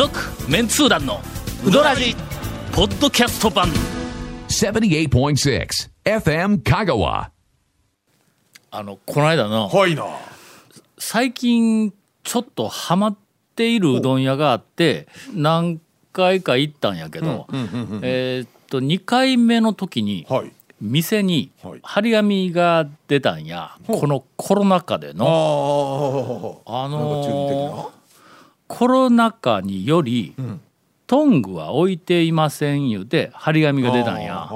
続メンツー団のウドラジポッドキャスト版 78.6 FM 香川。この間な、はいな、最近ちょっとハマっているうどん屋があって何回か行ったんやけど、2回目の時に、はい、店に張り紙が出たんや、はい、このコロナ禍でのコロナ禍により、うん、トングは置いていません言うて張り紙が出たんや。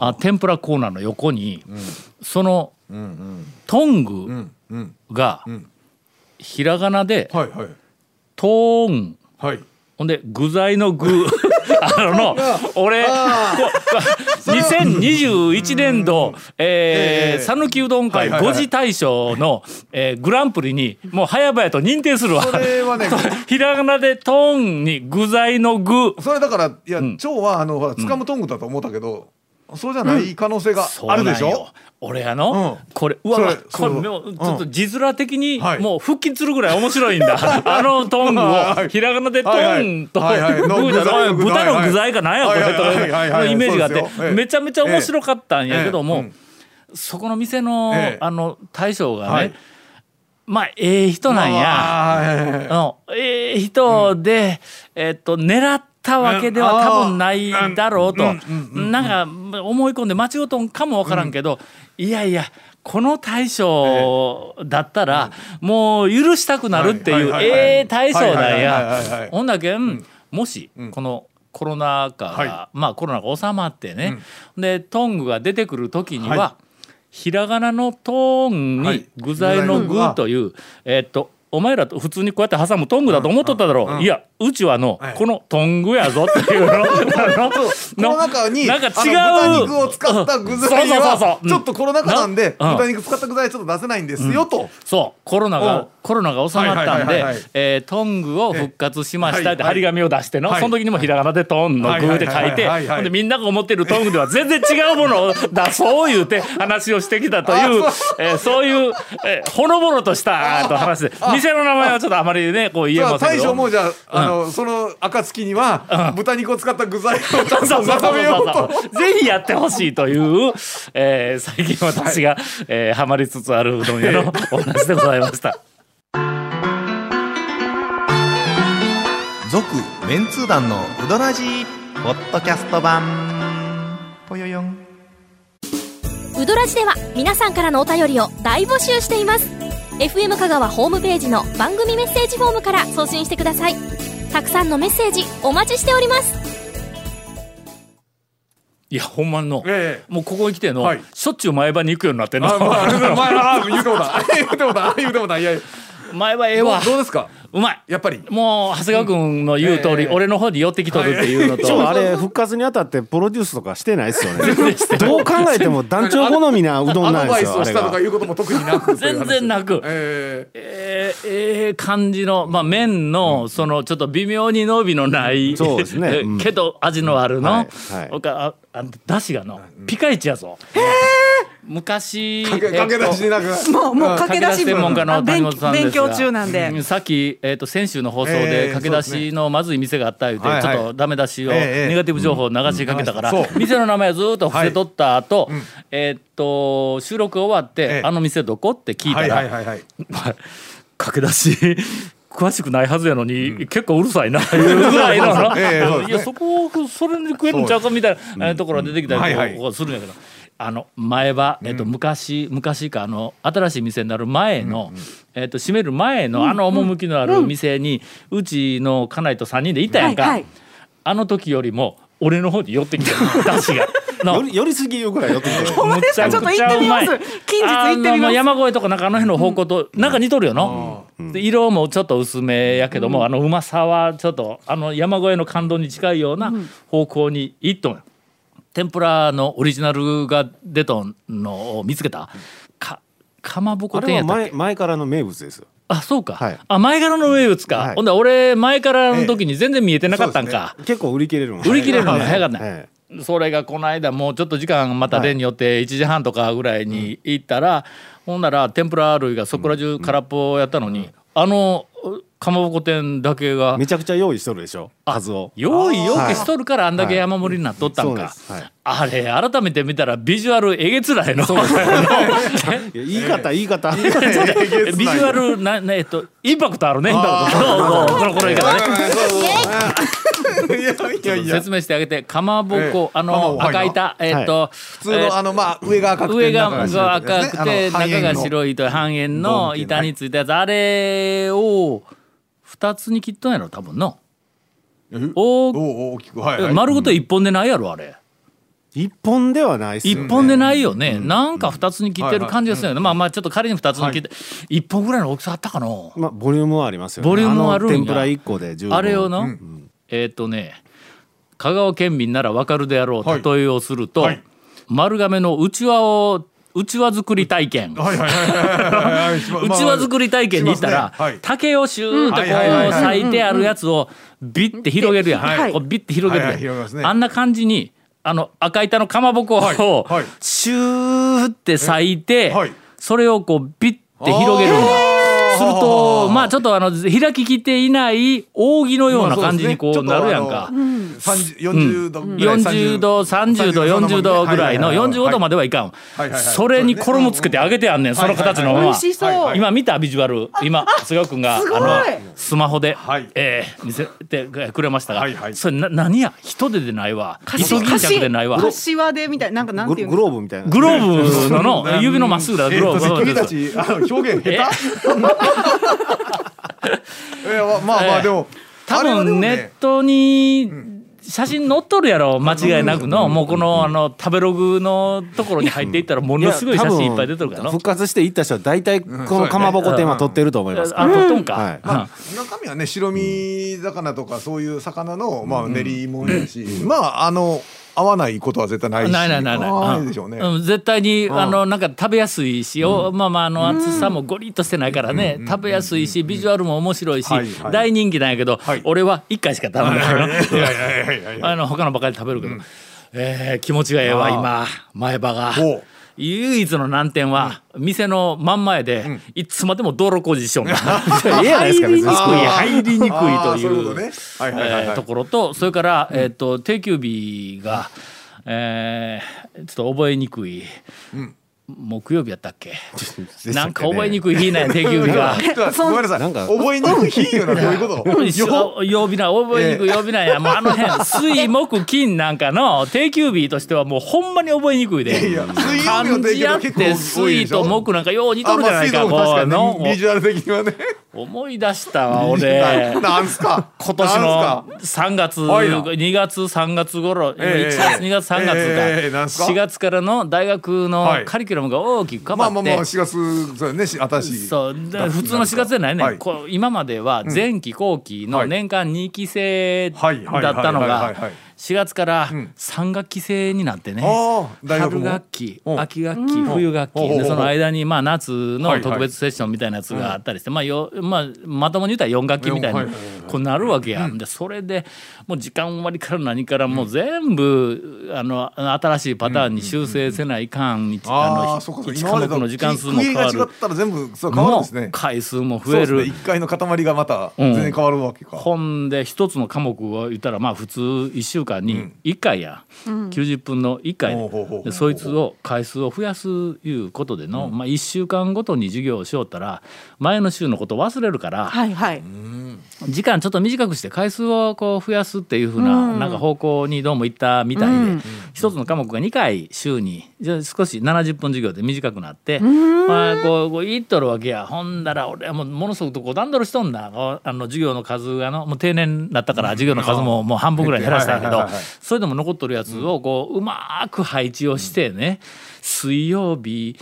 あ、天ぷらコーナーの横に、うん、その、うんうん、トングが、うんうん、ひらがなで、はいはい、トーン、はい、ほんで具材の具俺2021年度さぬきうどん会5次大賞の、グランプリにもう早々と認定するわ。それはねひらがなでトーンに具材の具、それだからいや、うん、腸は掴むトングだと思ったけど、うん、そうじゃない可能性があるでしょ、うん、俺これうわこれもうちょっと字面的にもう腹筋するぐらい面白いんだ、はい、トングをひらがなでトンと豚の具材かなんやこれとのイメージがあって、めちゃめちゃ面白かったんやけども、そこの店の大将がね、はい、まあ人なんや、人で、狙ってたわけでは多分ないだろうと、なんか思い込んで間違うとんかもわからんけど、うん、いやいやこの大将だったらもう許したくなるっていう大将だや。ほんだけんもしこのコロナ禍が、はい、まあコロナが収まってね、うん、でトングが出てくる時には、はい、ひらがなのトーンに具材の具という、はい、お前らと普通にこうやって挟むトングだと思っとっただろう、うんうんうん、いやうちはこのトングやぞっていうのの中になんか違う豚肉を使った具材はちょっとコロナ禍なんで豚肉使った具材はちょっと出せないんですよと、うん、そうコロナが収まったんで、トングを復活しましたって張り紙を出しての、はい、その時にもひらがなでトンのグーで書いて、でみんなが思ってるトングでは全然違うものを出そう言うて話をしてきたというそういう、ほのぼのとした話で店の名前はちょっとあまりねこう言えませんけど、大将もじゃあ、うん、その暁には豚肉を使った具材をちゃんと並べようとぜひやってほしいという、最近私が、ハマりつつあるうどん屋のお話でございました。続メンツー団のうどらじポッドキャスト版ぽよよん。うどらじでは皆さんからのお便りを大募集しています。 FM 香川ホームページの番組メッセージフォームから送信してください。たくさんのメッセージお待ちしております。いやほんまの、もうここに来ての、はい、しょっちゅう前場に行くようになってんの、まあ、言うてもだいやいや前はどうですか。うまい。やっぱりもう長谷川君の言う通り、俺の方に寄ってきとるっていうのと、あれ復活にあたってプロデュースとかしてないですよねどう考えても団長好みなうどんなんですよ。アドバイスをしたとかいうことも特になく全然なく、感じの、まあ、麺のそのちょっと微妙に伸びのないそうですね、けど味のあるの、だしがのピカイチやぞ。へー昔もう駆け出し専門家の谷本さんですが、勉強中なんでさっき、先週の放送で駆け出しのまずい店があったいうて、ちょっとダメ出しを、ネガティブ情報を流しかけたから、店の名前をずっと伏せとった後、はい、収録終わって、あの店どこって聞いたら、駆け出し詳しくないはずやのに、結構うるさいなっていうぐらいの、いやそこをそれに食えるんちゃうかみたいなところが出てきたりするんやけど、前は、昔か新しい店になる前の、閉める前の趣のある店に、うちの家内と3人でいたやんか、はいはい、あの時よりも俺の方に寄ってきてる出汁が寄りすぎよくらい寄ってきてるむちゃくちゃうまい。近日行ってみます。山越えとかなんかあの辺の方向となんか似とるよの、色もちょっと薄めやけども、うまさはちょっと山越えの感動に近いような方向に行っとんや。天ぷらのオリジナルが出たのを見つけた。かまぼこ店やったっけ。あれは前からの名物ですよ。あ、そうか、はい、あ、前からの名物か、ほんで俺前からの時に全然見えてなかったんか、結構売り切れるのが早かった、それがこの間もうちょっと時間また例によって1時半とかぐらいに行ったら、ほんなら天ぷら類がそこら中空っぽやったのに、かまぼこ店だけがめちゃくちゃ用意しとるでしょ、数を用意しとるからあんだけ山盛りになっとったんか。あれ改めて見たらビジュアルえげつないの。言い方ビジュアルなね、インパクトあるね。この言い方ね。説明してあげて。かまぼこ、あの赤板、普通のまあ上が赤くて上が赤くて中が白いと半円の板についたやつ、あれを2つに切っとんやろ多分の。大きく丸ごと1本でないやろあれ。1本ではないっすよね。1本でないよね。なんか2つに切ってる感じですよね。まあまあちょっと仮に2つに切って1本ぐらいの大きさあったかな。まあボリュームはありますよね。ボリュームはあるんや。天ぷら1個で10分。あれをの香川県民ならわかるであろう例えをすると、丸亀のうちわ作り体験、うちわ作り体験に行ったら竹をシューッとこう裂いてあるやつをビッて広げるやん。ビッて広げるやん。あんな感じに赤板のかまぼこをシューって裂いて、それをこうビッて広げるんだ。するとまあちょっと開ききっていない扇のような感じにこうなるやんか。40度、30度、40度ぐらいの45度まではいかん。それに衣つけて揚げてあんねん、その形のまま。今見たビジュアル、今津川君がスマホで見せてくれましたが、それ何や人手でないわ、糸巾着でないわ、柏でみたいな、なんていうの、グローブみたいな、グローブの指のまっすぐなグローブ。君たち表現下手。まあまあでも多分ネットに写真載っとるやろ間違いなくの。もうこの食べログのところに入っていったらものすごい写真いっぱい出てるから。復活していった人は大体このかまぼこ店は撮ってると思います。あ、撮っとんか。中身はね、白身魚とかそういう魚の練り物やし、まあ合わないことは絶対ないし、ないでしょうね。絶対になんか食べやすいし、まあまあ厚さもゴリッとしてないからね、食べやすいし、ビジュアルも面白いし、大人気なんやけど、俺は1回しか食べないの。他のばかり食べるけど、気持ちがええわ。今前歯が唯一の難点は店の真ん前でいつまでも道路工事しようが入りにくいというところと、それから定休日がちょっと覚えにくい。木曜日やったっけ、なんか覚えにくい日なんや定休日が。ごめんなさい、覚えにくい日いうのはどういうこと。曜日な、覚えにくい曜日なんや。もう辺水木金なんかの定休日としてはもうほんまに覚えにくいで、感じやって水と木なんかよう似とるじゃないか。ビジュアル的にはね。思い出したわ俺。なんすか今年の2月3月頃、1月2月3月か4月からの大学のカリキュラムが大きく変わって、普通の4月じゃないね。今までは前期後期の年間2期生だったのが4月から3学期制になってね、春学期、秋学期、冬学期で、その間に夏の特別セッションみたいなやつがあったりして、まともに言ったら4学期みたいにこうなるわけやんで、それでもう時間割から何からもう全部新しいパターンに修正せないかん。1科目の時間数も変わる、回数も増える、1回の塊がまた全然変わるわけか。ほんで1つの科目を言ったらまあ普通1週間に1回や、90分の1回で、そいつを回数を増やすいうことでの、1週間ごとに授業をしよったら前の週のこと忘れるから、時間ちょっと短くして回数をこう増やすっていう風ななんか方向にどうもいったみたいで、一つの科目が2回週に少し70分授業で短くなってこういっとるわけや。ほんだら俺はもうものすごく段取りしとんだ。授業の数がもう定年だったから授業の数ももう半分ぐらい減らしたんやけど、それでも残っとるやつをこううまく配置をしてね、水曜日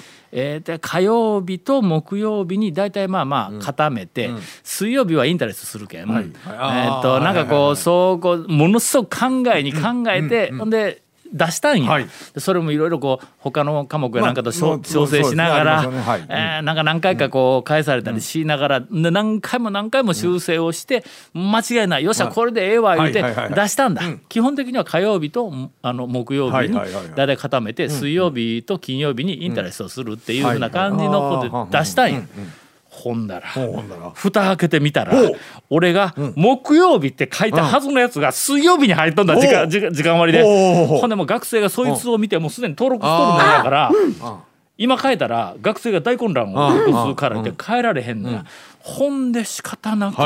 火曜日と木曜日に大体まあまあ固めて、水曜日はインタレスするけん、なんかこうそうこうものすごく考えに考えて、ほんで出したんや。それもいろいろこう他の科目やなんかと調整しながら、なんか何回かこう返されたりしながら、何回も何回も修正をして間違いない、よっしゃこれでええわ言うて出したんだ。基本的には火曜日と木曜日にだいたい固めて、水曜日と金曜日にインタレストをするっていうふうな感じのことで出したんや。ほんなら蓋開けてみたら俺が木曜日って書いたはずのやつが水曜日に入っとんだ、時間割で。ほんでもう学生がそいつを見てもうすでに登録しとるんだから、今変えたら学生が大混乱を起こすからって変えられへんのや。ほんで仕方なく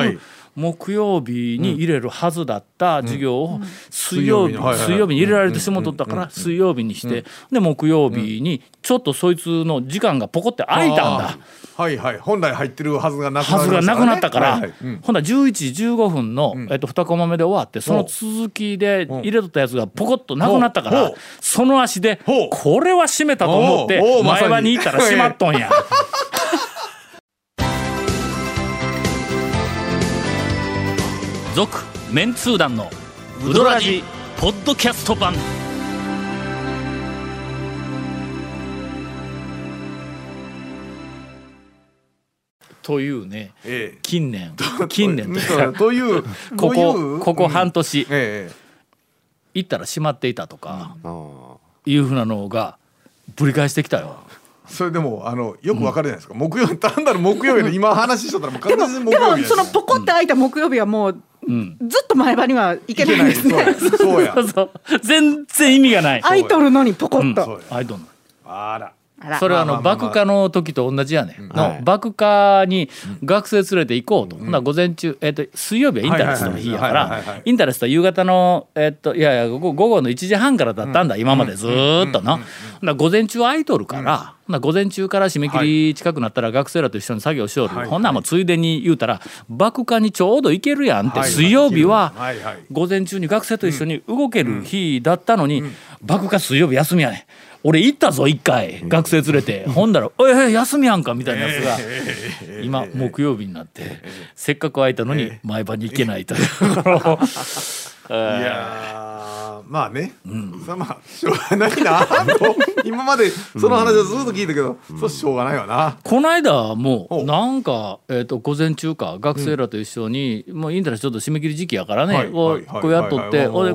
木曜日に入れるはずだった授業を水曜日に入れられてしもとったから、水曜日にして、で木曜日にちょっとそいつの時間がポコって空いたんだ。はいはい、本来入ってるはずがなくなったから。ほんだら11時15分の2コマ目で終わって、その続きで入れとったやつがポコッとなくなったから、その足でこれは閉めたと思って前場に行ったら閉まっとんや。続メンツー団のウドラジポッドキャスト版。というね、近年というここ半年、行ったら閉まっていたとかいうふうなのがぶり返してきたよ。それでもよくわかるじゃないですか、木曜単なる木曜日で今話しとったらもう完全に木曜日でもそのポコッと開いた木曜日はもう、ずっと前場には行けないですね。そうや全然意味がない。アイドルのにポコッと、アイドルのあらそれは爆化の時と同じやねん。爆化に学生連れて行こうと、午前中、水曜日はインタレストの日やから、インタレストは夕方の午後の1時半からだったんだ今までずっとな。午前中空いとるから、午前中から締め切り近くなったら学生らと一緒に作業しようと、ほんならもうついでに言うたら爆化にちょうど行けるやんって。水曜日は午前中に学生と一緒に動ける日だったのに、爆化水曜日休みやねん。俺行ったぞ一回学生連れて、ほんだら休みやんかみたいなやつが、今木曜日になってせっかく空いたのに前場に行けないといういやまあね、それはまあしょうがないな今までその話をずっと聞いたけど、そうしょうがないよな。この間もうなんか午前中か学生らと一緒にもうインタラちょっと締め切り時期やからね、こうやっとって飯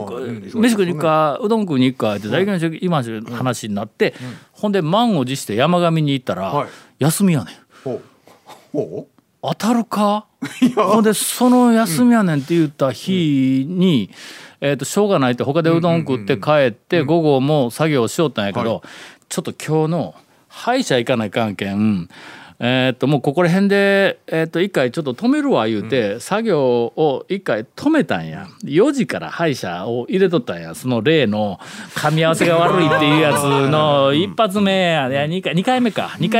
食いに行くかうどん食いに行くかって大学の今の話になって、ほんで満を持して山上に行ったら休みやねん。ほう当たるかほんでその休みやねんって言った日に、しょうがないって他でうどん食って帰って午後も作業しようったんやけど、ちょっと今日の歯医者行かない関係、もうここら辺で一回ちょっと止めるわ言うて、作業を一回止めたんや。4時から歯医者を入れとったんや。その例の噛み合わせが悪いっていうやつの一発目や、2回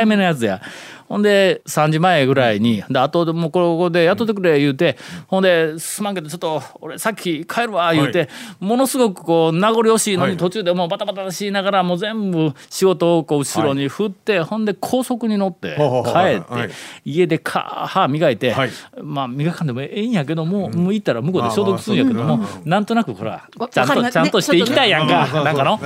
目のやつや。ほんで3時前ぐらいにで、あともうここで雇ってくれ言うて、ほんですまんけどちょっと俺さっき帰るわ言うて、ものすごくこう名残惜しいのに途中でもうバタバタしながらもう全部仕事をこう後ろに振って、ほんで高速に乗って帰って家で歯磨いて、まあ磨かんでもええんやけども、向いたら向こうで消毒するんやけども、なんとなくほらちゃんとしていきたいやんか、なんかの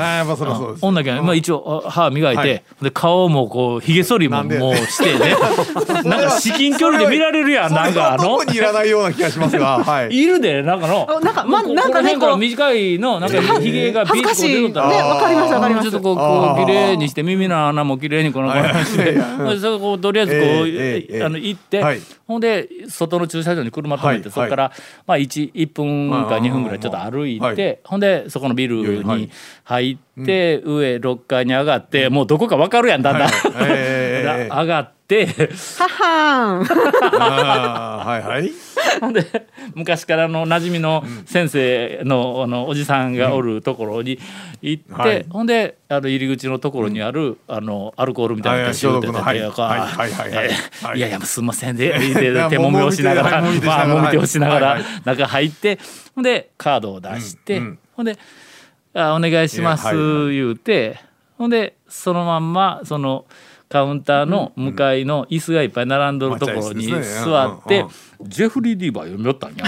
ほんだけど一応歯磨いて、で顔もこうひげ剃りもしてなんか至近距離で見られるやん。なんかどこにいらないような気がしますが、いるでなんかのなんかね、この短いのなんかひげがビーッと出るとね、わかりますわかります。ちょっとこう綺麗にして耳の穴も綺麗にこのして、そことりあえずこう行って、ほんで外の駐車場に車止めて、そこからまあ1分か2分ぐらいちょっと歩いて、ほんでそこのビルに入って上6階に上がって、もうどこかわかるやんだんだん上がって。ははーんはいはい。で昔からの馴染みの先生 のおじさんがおるところに行って、ほんで入り口のところにある、アルコールみたいなのを消毒のいやいやすんませんで手もみをしながらもみ手をしながら中入って、ほんでカードを出して、ほんで「お願いします」言うて、ほんでそのまんまそのカウンターの向かいの椅子がいっぱい並んどるところに座って、ジェフリー・ディーバー読みよったんや。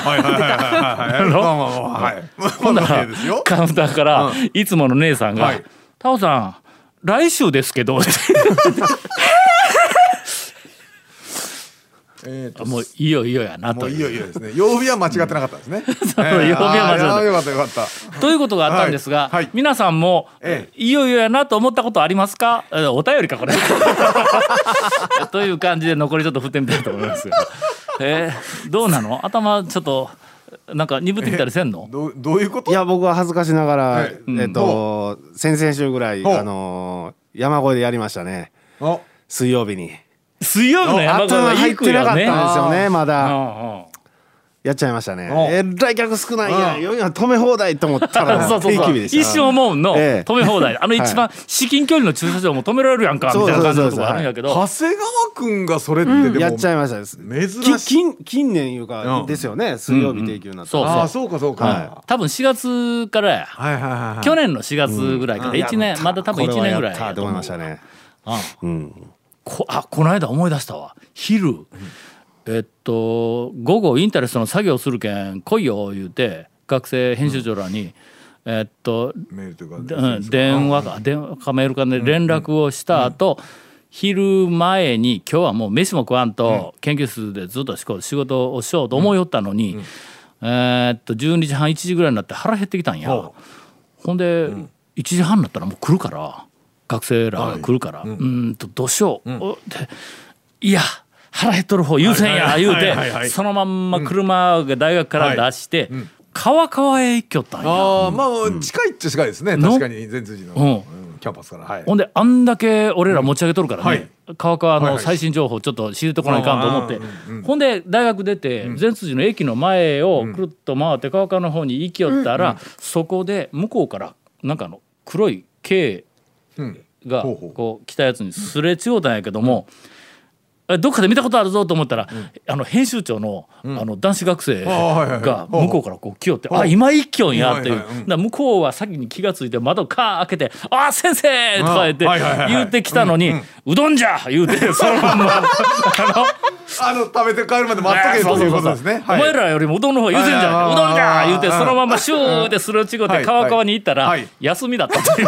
ほんならカウンターからいつもの姉さんが「タオさん来週ですけど」ってもういよいよやなという、もういよいよですね。曜日は間違ってなかったですね。そう、曜日は間違ってなかったということがあったんですが、はいはい、皆さんも、いよいよやなと思ったことありますか？お便りかこれという感じで残りちょっと振ってみたいと思いますよ、どうなの？頭ちょっとなんか鈍ってきたりせんの？どういうこと？いや僕は恥ずかしながら、はい、先々週ぐらい、山越えでやりましたね。水曜日の山越えはいい句やね。頭入ってなかったんですよねまだ。やっちゃいましたね。来客少ないやん、止め放題と思ったら定休日でした。一瞬思うの、止め放題、一番至近距離の駐車場も止められるやんかみたいな感じのとこあるんやけど、長谷川くんがそれってでも、やっちゃいましたです。珍しい近年いうか、ですよね。水曜日定休になった、ああそうか、はい、多分4月からや、去年の4月ぐらいから1年、まだ多分1年ぐらいやと思いましたね。この間思い出したわ。昼午後インタレストの作業するけん来いよ言うて学生編集長らに、メールとか電話かメールかで連絡をした後、昼前に今日はもう飯も食わんと研究室でずっと仕事をしようと思いよったのに、12時半1時ぐらいになって腹減ってきたんや。ほんで1時半になったらもう来るから、学生らが来るから、どうしよう、いや腹減っとる方優先や言うて、そのまんま車が大学から出して川へ行きよったんや。近いっちゃ近いですね、確かに善通寺のキャンパスから。ほんであんだけ俺ら持ち上げとるからね、川の最新情報ちょっと知れてこないかんと思って、ほんで大学出て善通寺の駅の前をくるっと回って川の方に行きよったら、そこで向こうからなんか黒い軽がこう来たやつにすれ違うたんやけども、どっかで見たことあるぞと思ったら、編集長 の男子学生が向こうからこう来よって、あ今一挙やっていう、だ向こうは先に気がついて窓カー開けて「あ先生!」とか言って言うてきたのに「うどんじゃ!」言うてそのまんま食べて帰るまで待っとけということですね。お前らよりもうどんの方が優先じゃん、うどんじゃ言うてそのままシューってすれ違って川に行ったら休みだったという。